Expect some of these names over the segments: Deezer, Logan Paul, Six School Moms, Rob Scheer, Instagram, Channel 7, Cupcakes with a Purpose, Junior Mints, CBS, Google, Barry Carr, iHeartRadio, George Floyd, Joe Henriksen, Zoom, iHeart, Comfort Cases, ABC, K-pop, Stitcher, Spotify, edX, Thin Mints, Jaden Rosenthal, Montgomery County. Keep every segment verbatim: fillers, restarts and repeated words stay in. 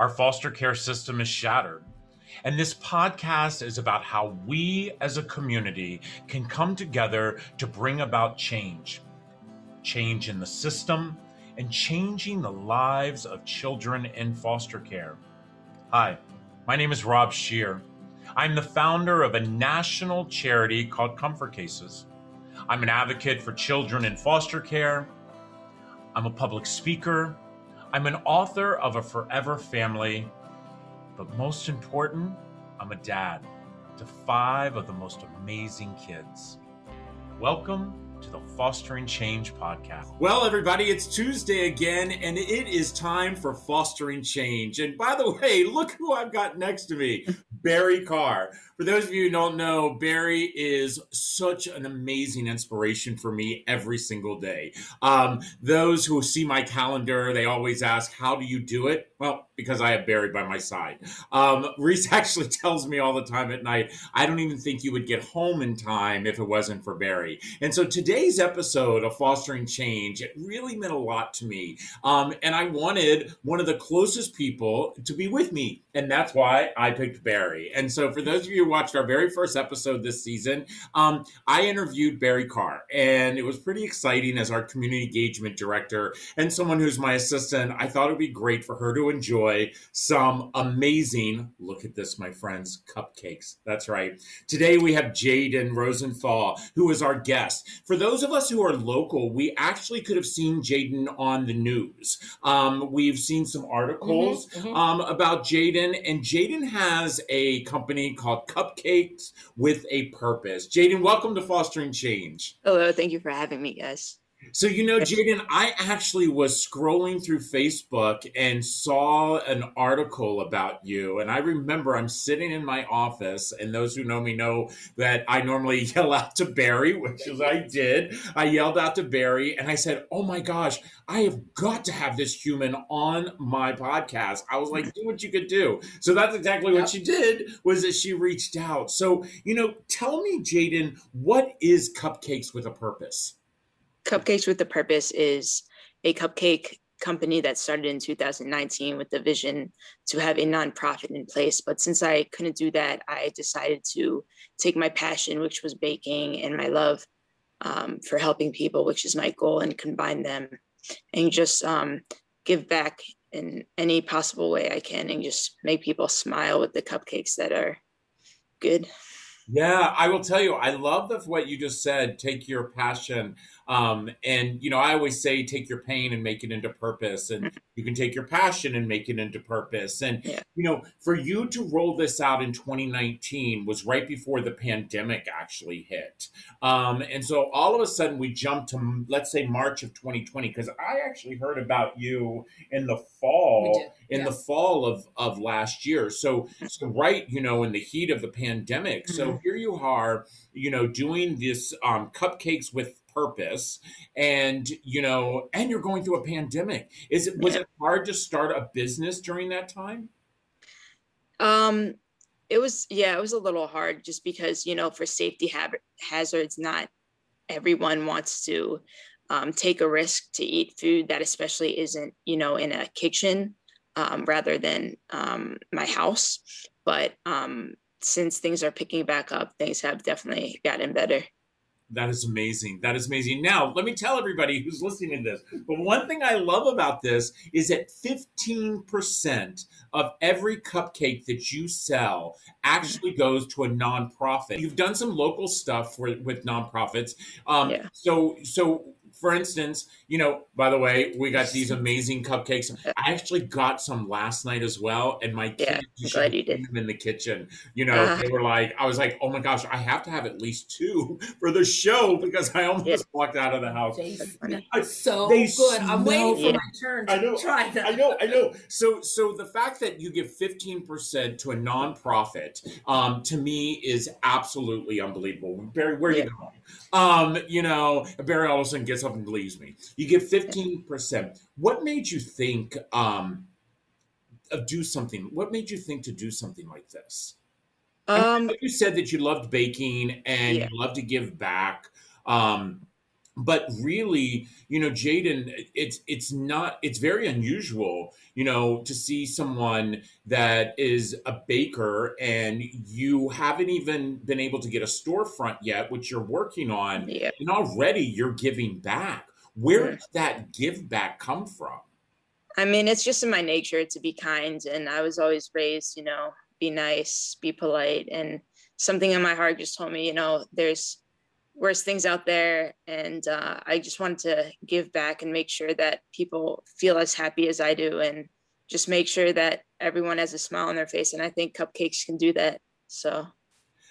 Our foster care system is shattered. And this podcast is about how we as a community can come together to bring about change. Change in the system and changing the lives of children in foster care. Hi, my name is Rob Scheer. I'm the founder of a national charity called Comfort Cases. I'm an advocate for children in foster care. I'm a public speaker. I'm an author of A Forever Family. But most important, I'm a dad to five of the most amazing kids. Welcome to the Fostering Change Podcast. Well, everybody, it's Tuesday again, and it is time for Fostering Change. And by the way, look who I've got next to me, Barry Carr. For those of you who don't know, Barry is such an amazing inspiration for me every single day. Um, those who see my calendar, they always ask, how do you do it? Well, because I have Barry by my side. Um, Reese actually tells me all the time at night, I don't even think you would get home in time if it wasn't for Barry. And so today's episode of Fostering Change, it really meant a lot to me. Um, and I wanted one of the closest people to be with me. And that's why I picked Barry. And so for those of you who watched our very first episode this season, um, I interviewed Barry Carr. And it was pretty exciting as our community engagement director and someone who's my assistant. I thought it would be great for her to enjoy some amazing, look at this, my friends, cupcakes. That's right. Today we have Jaden Rosenthal, who is our guest. For those of us who are local, we actually could have seen Jaden on the news. Um, we've seen some articles mm-hmm, mm-hmm. Um, about Jaden, and Jaden has a company called Cupcakes with a Purpose. Jaden, welcome to Fostering Change. Hello, thank you for having me, guys. So, you know, Jaden, I actually was scrolling through Facebook and saw an article about you. And I remember I'm sitting in my office, and those who know me know that I normally yell out to Barry, which is I did. I yelled out to Barry and I said, oh my gosh, I have got to have this human on my podcast. I was like, do what you could do. So that's exactly what she did, was that she reached out. So, you know, tell me, Jaden, what is Cupcakes with a Purpose? Cupcakes with a Purpose is a cupcake company that started in two thousand nineteen with the vision to have a nonprofit in place. But since I couldn't do that, I decided to take my passion, which was baking, and my love um, for helping people, which is my goal, and combine them and just um, give back in any possible way I can and just make people smile with the cupcakes that are good. Yeah, I will tell you, I love the, what you just said, take your passion. Um, and, you know, I always say, take your pain and make it into purpose. And you can take your passion and make it into purpose. And, yeah. you know, for you to roll this out in twenty nineteen was right before the pandemic actually hit. Um, and so all of a sudden we jumped to, let's say, March of twenty twenty, because I actually heard about you in the fall, in yeah. the fall of, of last year. So, so right, you know, in the heat of the pandemic. Mm-hmm. So here you are, you know, doing this um, Cupcakes with Purpose, and, you know, and you're going through a pandemic. Is it, was yeah. it hard to start a business during that time? Um, it was, yeah, it was a little hard just because, you know, for safety ha- hazards, not everyone wants to um, take a risk to eat food that especially isn't, you know, in a kitchen um, rather than um, my house. But, um, since things are picking back up, things have definitely gotten better. That is amazing. That is amazing. Now, let me tell everybody who's listening to this, but one thing I love about this is that fifteen percent of every cupcake that you sell actually goes to a nonprofit. You've done some local stuff for, with nonprofits. Um, yeah. So, so for instance, you know, by the way, we got these amazing cupcakes. I actually got some last night as well. And my kids, yeah, you should have them in the kitchen. You know, uh-huh. they were like, I was like, oh my gosh, I have to have at least two for the show because I almost yeah. walked out of the house. It's so they good. I'm waiting for yeah. my turn to I know, try them. I know, I know. So, so the fact that you give fifteen percent to a nonprofit, um, to me is absolutely unbelievable. Barry, where are yeah. you going? Um, you know, Barry all of a sudden gets up and leaves me. You give fifteen percent. What made you think um, of do something? What made you think to do something like this? Um, you said that you loved baking and yeah. you love to give back. Um, But really, you know, Jaden, it's it's not it's very unusual, you know, to see someone that is a baker and you haven't even been able to get a storefront yet, which you're working on. Yeah. And already you're giving back. Where yeah. did that give back come from? I mean, it's just in my nature to be kind. And I was always raised, you know, be nice, be polite. And something in my heart just told me, you know, there's worse things out there. And uh, I just wanted to give back and make sure that people feel as happy as I do and just make sure that everyone has a smile on their face. And I think cupcakes can do that. So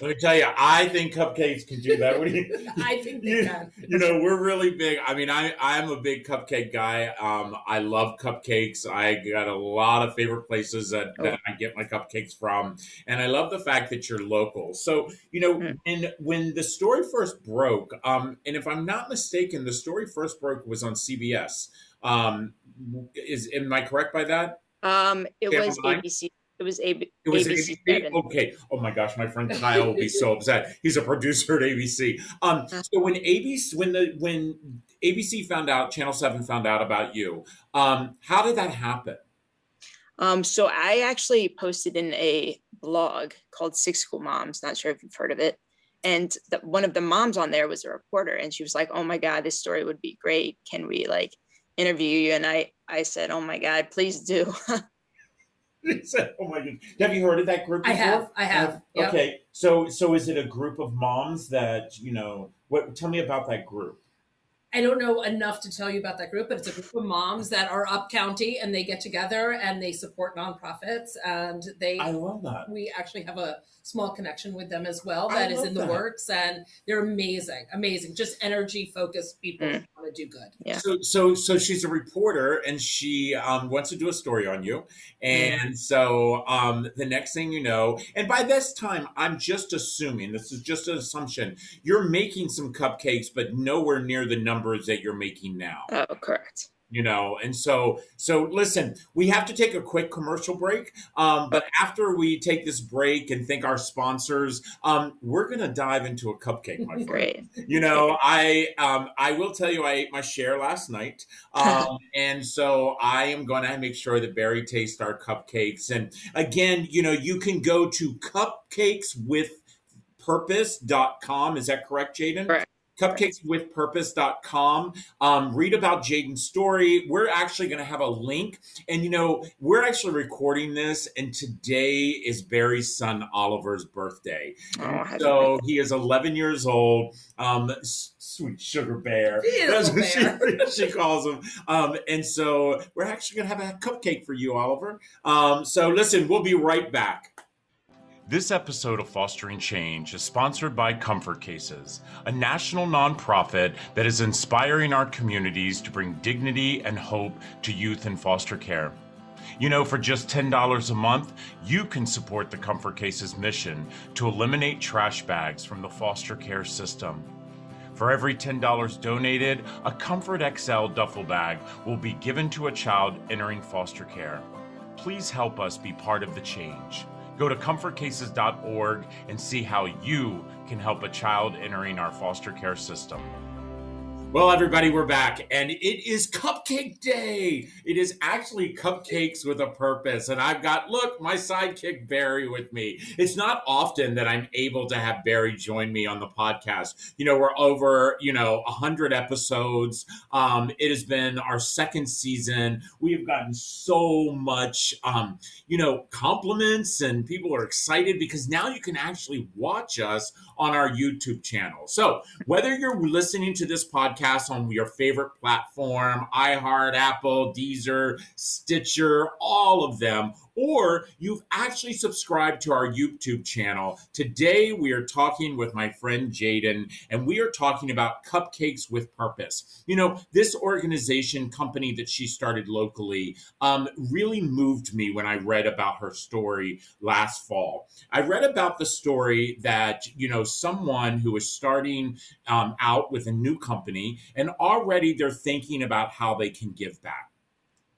let me tell you, I think cupcakes can do that. What do you, I think they you, can. You know, we're really big. I mean, I, I'm a big cupcake guy. Um, I love cupcakes. I got a lot of favorite places that, oh. that I get my cupcakes from. And I love the fact that you're local. So, you know, mm. and when the story first broke, um, and if I'm not mistaken, the story first broke was on C B S. Um, is am I correct by that? Um, it was A B C. It was, A B- it was A B C. A B C? Okay. Oh my gosh, my friend Kyle will be so upset. He's a producer at A B C. Um, so when A B C, when the when A B C found out, Channel seven found out about you. Um, how did that happen? Um, so I actually posted in a blog called Six School Moms. Not sure if you've heard of it. And the, one of the moms on there was a reporter, and she was like, "Oh my God, this story would be great. Can we like interview you?" And I I said, "Oh my God, please do." Said, oh my goodness. Have you heard of that group before? I have. I have. Yep. Okay. So so is it a group of moms that, you know, what tell me about that group? I don't know enough to tell you about that group, but it's a group of moms that are up county and they get together and they support nonprofits and they I love that. We actually have a small connection with them as well that is in the that. works, and they're amazing, amazing, just energy focused people mm. who want to do good. Yeah. So so so she's a reporter and she um, wants to do a story on you. And mm. so um, the next thing you know, and by this time I'm just assuming, this is just an assumption, you're making some cupcakes, but nowhere near the number that you're making now. Oh, correct. You know, and so, so listen, we have to take a quick commercial break. Um, but after we take this break and thank our sponsors, um, we're going to dive into a cupcake, my friend. Great. You know, I, um, I will tell you, I ate my share last night. Um, and so I am going to make sure that Barry tastes our cupcakes. And again, you know, you can go to cupcakes with purpose dot com. Is that correct, Jaden? Correct. cupcakes with purpose dot com. Um, read about Jaden's story. We're actually going to have a link. And, you know, we're actually recording this. And today is Barry's son, Oliver's birthday. Oh, so he is eleven years old. Um, sweet sugar bear. That's what she, she calls him. Um, and so we're actually going to have a cupcake for you, Oliver. Um, so listen, we'll be right back. This episode of Fostering Change is sponsored by Comfort Cases, a national nonprofit that is inspiring our communities to bring dignity and hope to youth in foster care. You know, for just ten dollars a month, you can support the Comfort Cases mission to eliminate trash bags from the foster care system. For every ten dollars donated, a Comfort X L duffel bag will be given to a child entering foster care. Please help us be part of the change. Go to comfort cases dot org and see how you can help a child entering our foster care system. Well, everybody, we're back, and it is Cupcake Day. It is actually Cupcakes with a Purpose, and I've got, look, my sidekick Barry with me. It's not often that I'm able to have Barry join me on the podcast. You know, we're over, you know, one hundred episodes. Um, it has been our second season. We have gotten so much, um, you know, compliments, and people are excited because now you can actually watch us on our YouTube channel. So whether you're listening to this podcast on your favorite platform, iHeart, Apple, Deezer, Stitcher, all of them, or you've actually subscribed to our YouTube channel. Today, we are talking with my friend Jaden, and we are talking about Cupcakes with Purpose. You know, this organization, company that she started locally, um, really moved me when I read about her story last fall. I read about the story that, you know, someone who is starting um, out with a new company, and already they're thinking about how they can give back.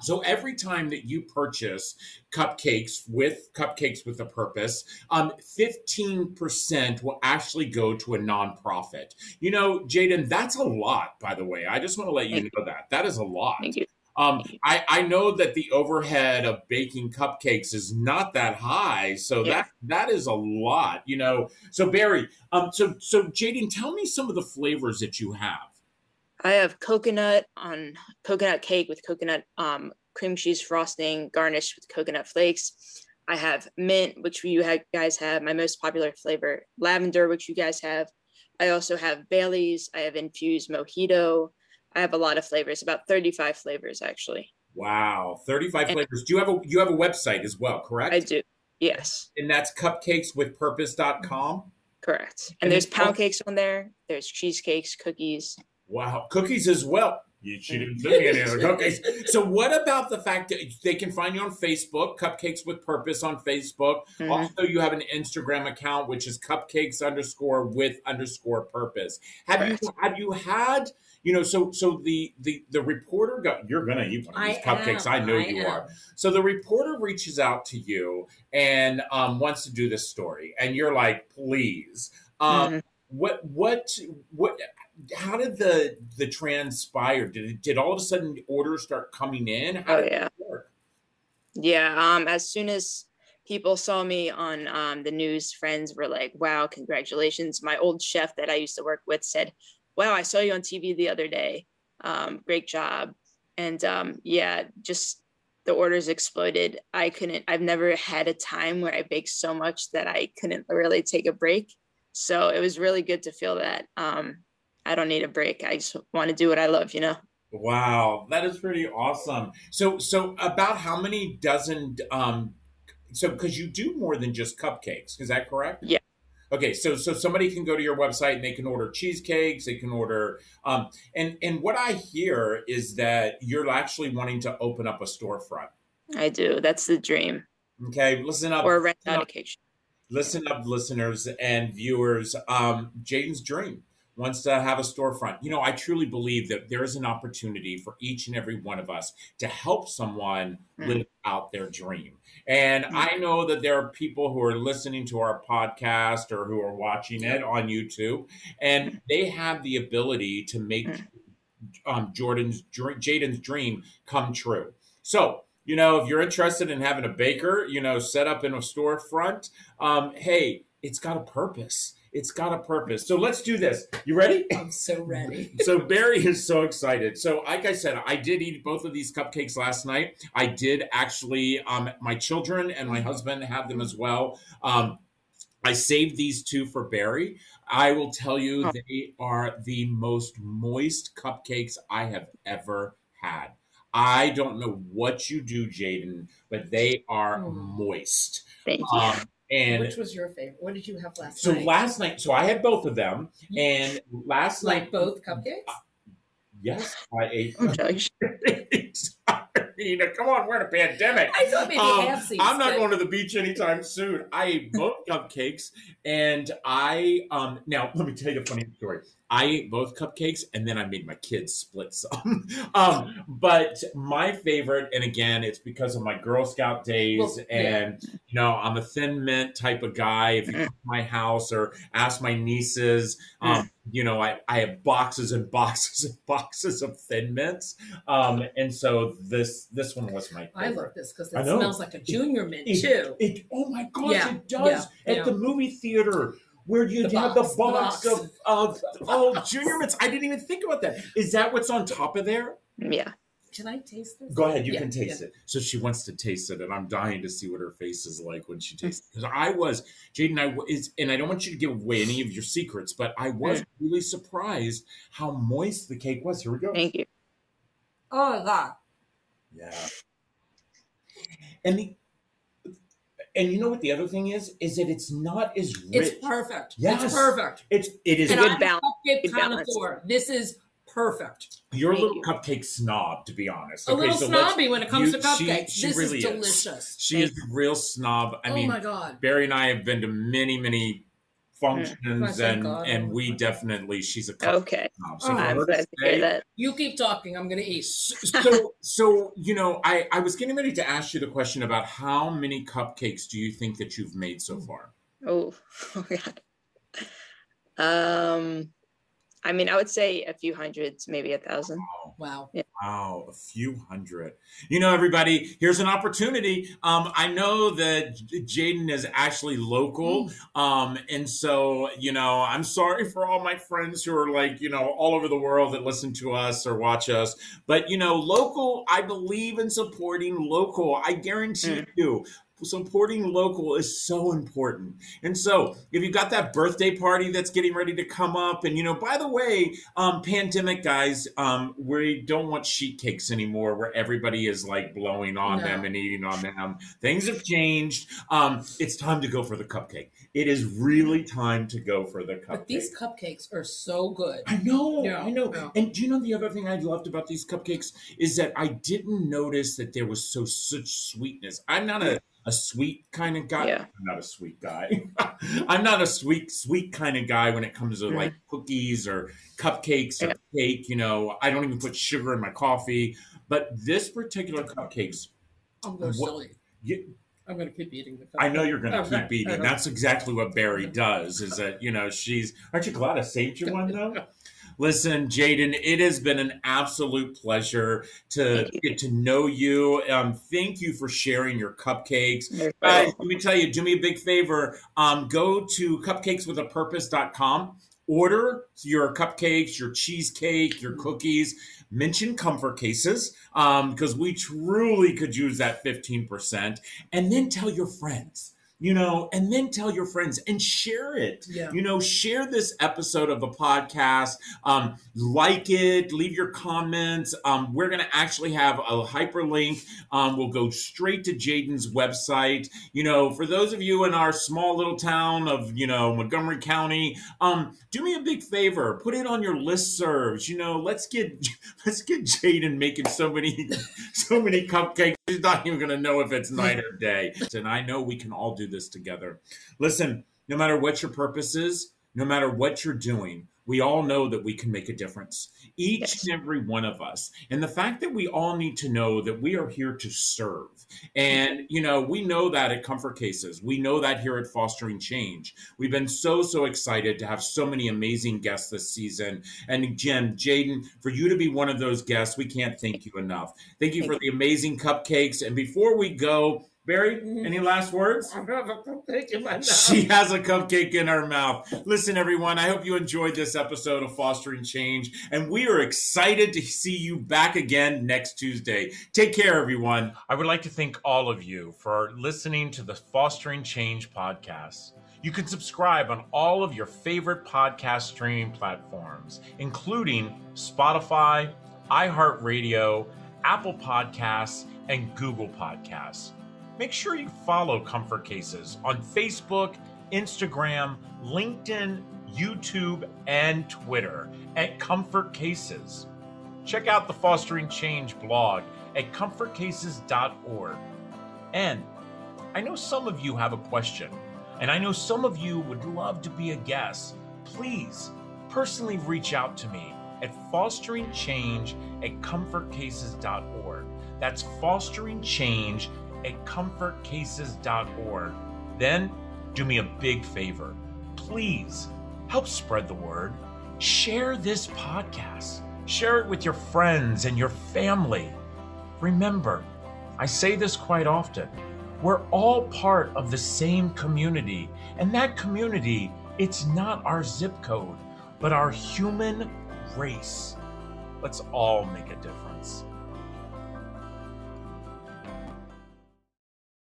So every time that you purchase cupcakes with Cupcakes with a Purpose, um, fifteen percent will actually go to a nonprofit. You know, Jaden, that's a lot, by the way. I just want to let you Thank know you. that. That is a lot. Thank you. Um, I, I know that the overhead of baking cupcakes is not that high, so yeah. that that is a lot, you know. So Barry, um, so so Jaden, tell me some of the flavors that you have. I have coconut on coconut cake with coconut um, cream cheese frosting, garnished with coconut flakes. I have mint, which you guys have, my most popular flavor, lavender, which you guys have. I also have Bailey's. I have infused mojito. I have a lot of flavors, about thirty-five flavors, actually. Wow. thirty-five and flavors. Do you have a, you have a website as well, correct? I do. Yes. And that's cupcakes with purpose dot com. Correct. And, and there's pound cakes on there. There's cheesecakes, cookies. Wow. Cookies as well. You she didn't give me any other cookies. So what about the fact that they can find you on Facebook, Cupcakes with Purpose on Facebook. Mm-hmm. Also, you have an Instagram account, which is cupcakes underscore with underscore purpose. Have Correct. you have you had, you know, so so the the, the reporter got, you're going to eat one of these I cupcakes. Am. I know I you am. are. So the reporter reaches out to you and um, wants to do this story. And you're like, please. Um, mm-hmm. What, what, what, how did the the transpire? Did it, did all of a sudden orders start coming in? How oh, did yeah. it work? Yeah. Um, as soon as people saw me on um, the news, friends were like, wow, congratulations. My old chef that I used to work with said, wow, I saw you on T V the other day. Um, great job. And um, yeah, just the orders exploded. I couldn't, I've never had a time where I baked so much that I couldn't really take a break. So it was really good to feel that. Um, I don't need a break. I just want to do what I love, you know? Wow. That is pretty awesome. So, so about how many dozen, um, so, cause you do more than just cupcakes. Is that correct? Yeah. Okay. So, so somebody can go to your website and they can order cheesecakes. They can order, um, and, and what I hear is that you're actually wanting to open up a storefront. I do. That's the dream. Okay. Listen up. Or rent out occasion. Listen up, listeners and viewers. Um, Jaden's dream wants to have a storefront. You know, I truly believe that there is an opportunity for each and every one of us to help someone mm. live out their dream. And mm. I know that there are people who are listening to our podcast or who are watching it on YouTube, and they have the ability to make mm. um, Jordan's dream, Jaden's dream come true. So, you know, if you're interested in having a baker, you know, set up in a storefront, um, hey, it's got a purpose. It's got a purpose. So let's do this. You ready? I'm so ready. So Barry is so excited. So like I said, I did eat both of these cupcakes last night. I did actually, um, my children and my husband had them as well. Um, I saved these two for Barry. I will tell you, oh. they are the most moist cupcakes I have ever had. I don't know what you do, Jaden, but they are oh. moist. Thank you. Um, And which was your favorite? What did you have last so night? So last night, so I had both of them. And last like night. Like both cupcakes? Uh, yes, I ate. Oh, gosh. You know, come on, we're in a pandemic. I thought maybe um, half season. I'm not going to the beach anytime soon. I ate both cupcakes, and I um now let me tell you a funny story. I ate both cupcakes, and then I made my kids split some. um, but my favorite, and again, it's because of my Girl Scout days, well, and yeah. you know, I'm a Thin Mint type of guy. If you come to my house or ask my nieces, um, you know, I I have boxes and boxes and boxes of Thin Mints, um, and so this. This one was my favorite. I love this because it smells like a Junior Mint, it, too. It, it, oh, my gosh, yeah, it does. Yeah, At yeah. the movie theater where you the have box, the box, the box. of, of oh, Junior Mints. I didn't even think about that. Is that what's on top of there? Yeah. Can I taste this? Go ahead. You yeah, can taste yeah. it. So she wants to taste it, and I'm dying to see what her face is like when she tastes it. Because I was, Jaden, I is, and I don't want you to give away any of your secrets, but I was really surprised how moist the cake was. Here we go. Thank you. Oh, God. Yeah. And the and you know what the other thing is is that it's not as rich. It's perfect. Yes. It's perfect. It's it is and good balance. Cupcake connoisseur. This is perfect. You're Thank a little you. cupcake snob, to be honest. A okay, little so snobby when it comes you, to cupcakes. She, she this really is delicious. Is. She Thank is a real snob. I oh mean, my God. Barry and I have been to many, many functions, and and we definitely, she's a okay. Mom, so oh, I'm glad to hear that. You keep talking. I'm going to eat. So, so you know, I, I was getting ready to ask you the question about how many cupcakes do you think that you've made so far? Oh, oh God. Um, I mean, I would say a few hundreds, maybe a thousand. Wow. Wow. Yeah. Wow. A few hundred. You know, everybody, here's an opportunity. Um, I know that Jaden is actually local. Mm. Um, and so, you know, I'm sorry for all my friends who are like, you know, all over the world that listen to us or watch us. But, you know, local, I believe in supporting local. I guarantee mm. you. Supporting local is so important. And so if you've got that birthday party that's getting ready to come up, and, you know, by the way, um, pandemic guys, um, we don't want sheet cakes anymore where everybody is like blowing on no. them and eating on them. Things have changed. Um, it's time to go for the cupcake. It is really time to go for the cupcake. But these cupcakes are so good. I know, no, I know. No. And do you know the other thing I loved about these cupcakes is that I didn't notice that there was so such sweetness. I'm not a A sweet kind of guy. Yeah. I'm not a sweet guy. I'm not a sweet, sweet kind of guy when it comes to mm-hmm. like cookies or cupcakes yeah. or cake. You know, I don't even put sugar in my coffee. But this particular cupcakes, I'm going to silly. You, I'm going to keep eating the cupcake. I know you're going to keep not, eating. That's exactly what Barry does. Is that you know she's? Aren't you glad I saved you one though? Listen, Jaden, it has been an absolute pleasure to get to know you. Um, thank you for sharing your cupcakes. Guys, uh, let me tell you, do me a big favor. Um, go to cupcakes with a purpose dot com. Order your cupcakes, your cheesecake, your cookies. Mention Comfort Cases because um, we truly could use that fifteen percent. And then tell your friends. You know, and then tell your friends and share it. Yeah. You know, share this episode of the podcast. Um, like it. Leave your comments. Um, we're going to actually have a hyperlink. Um, we'll go straight to Jaden's website. You know, for those of you in our small little town of, you know, Montgomery County, um, do me a big favor. Put it on your listservs. You know, let's get let's get Jaden making so many so many cupcakes. She's not even going to know if it's night or day. And I know we can all do this together. Listen, no matter what your purpose is, no matter what you're doing, we all know that we can make a difference. Each yes. and every one of us. And the fact that we all need to know that we are here to serve. And, you know, we know that at Comfort Cases. We know that here at Fostering Change. We've been so, so excited to have so many amazing guests this season. And Jim, Jaden, for you to be one of those guests, we can't thank you enough. Thank you thank for you. The amazing cupcakes. And before we go, Barry, any last words? I have a cupcake in my mouth. She has a cupcake in her mouth. Listen, everyone, I hope you enjoyed this episode of Fostering Change, and we are excited to see you back again next Tuesday. Take care, everyone. I would like to thank all of you for listening to the Fostering Change podcast. You can subscribe on all of your favorite podcast streaming platforms, including Spotify, iHeartRadio, Apple Podcasts, and Google Podcasts. Make sure you follow Comfort Cases on Facebook, Instagram, LinkedIn, YouTube, and Twitter at Comfort Cases. Check out the Fostering Change blog at comfort cases dot org. And I know some of you have a question, and I know some of you would love to be a guest. Please personally reach out to me at fosteringchange at comfort cases dot org. That's fosteringchange at comfort cases dot org. Then do me a big favor. Please help spread the word. Share this podcast. Share it with your friends and your family. Remember, I say this quite often, we're all part of the same community. And that community, it's not our zip code, but our human race. Let's all make a difference.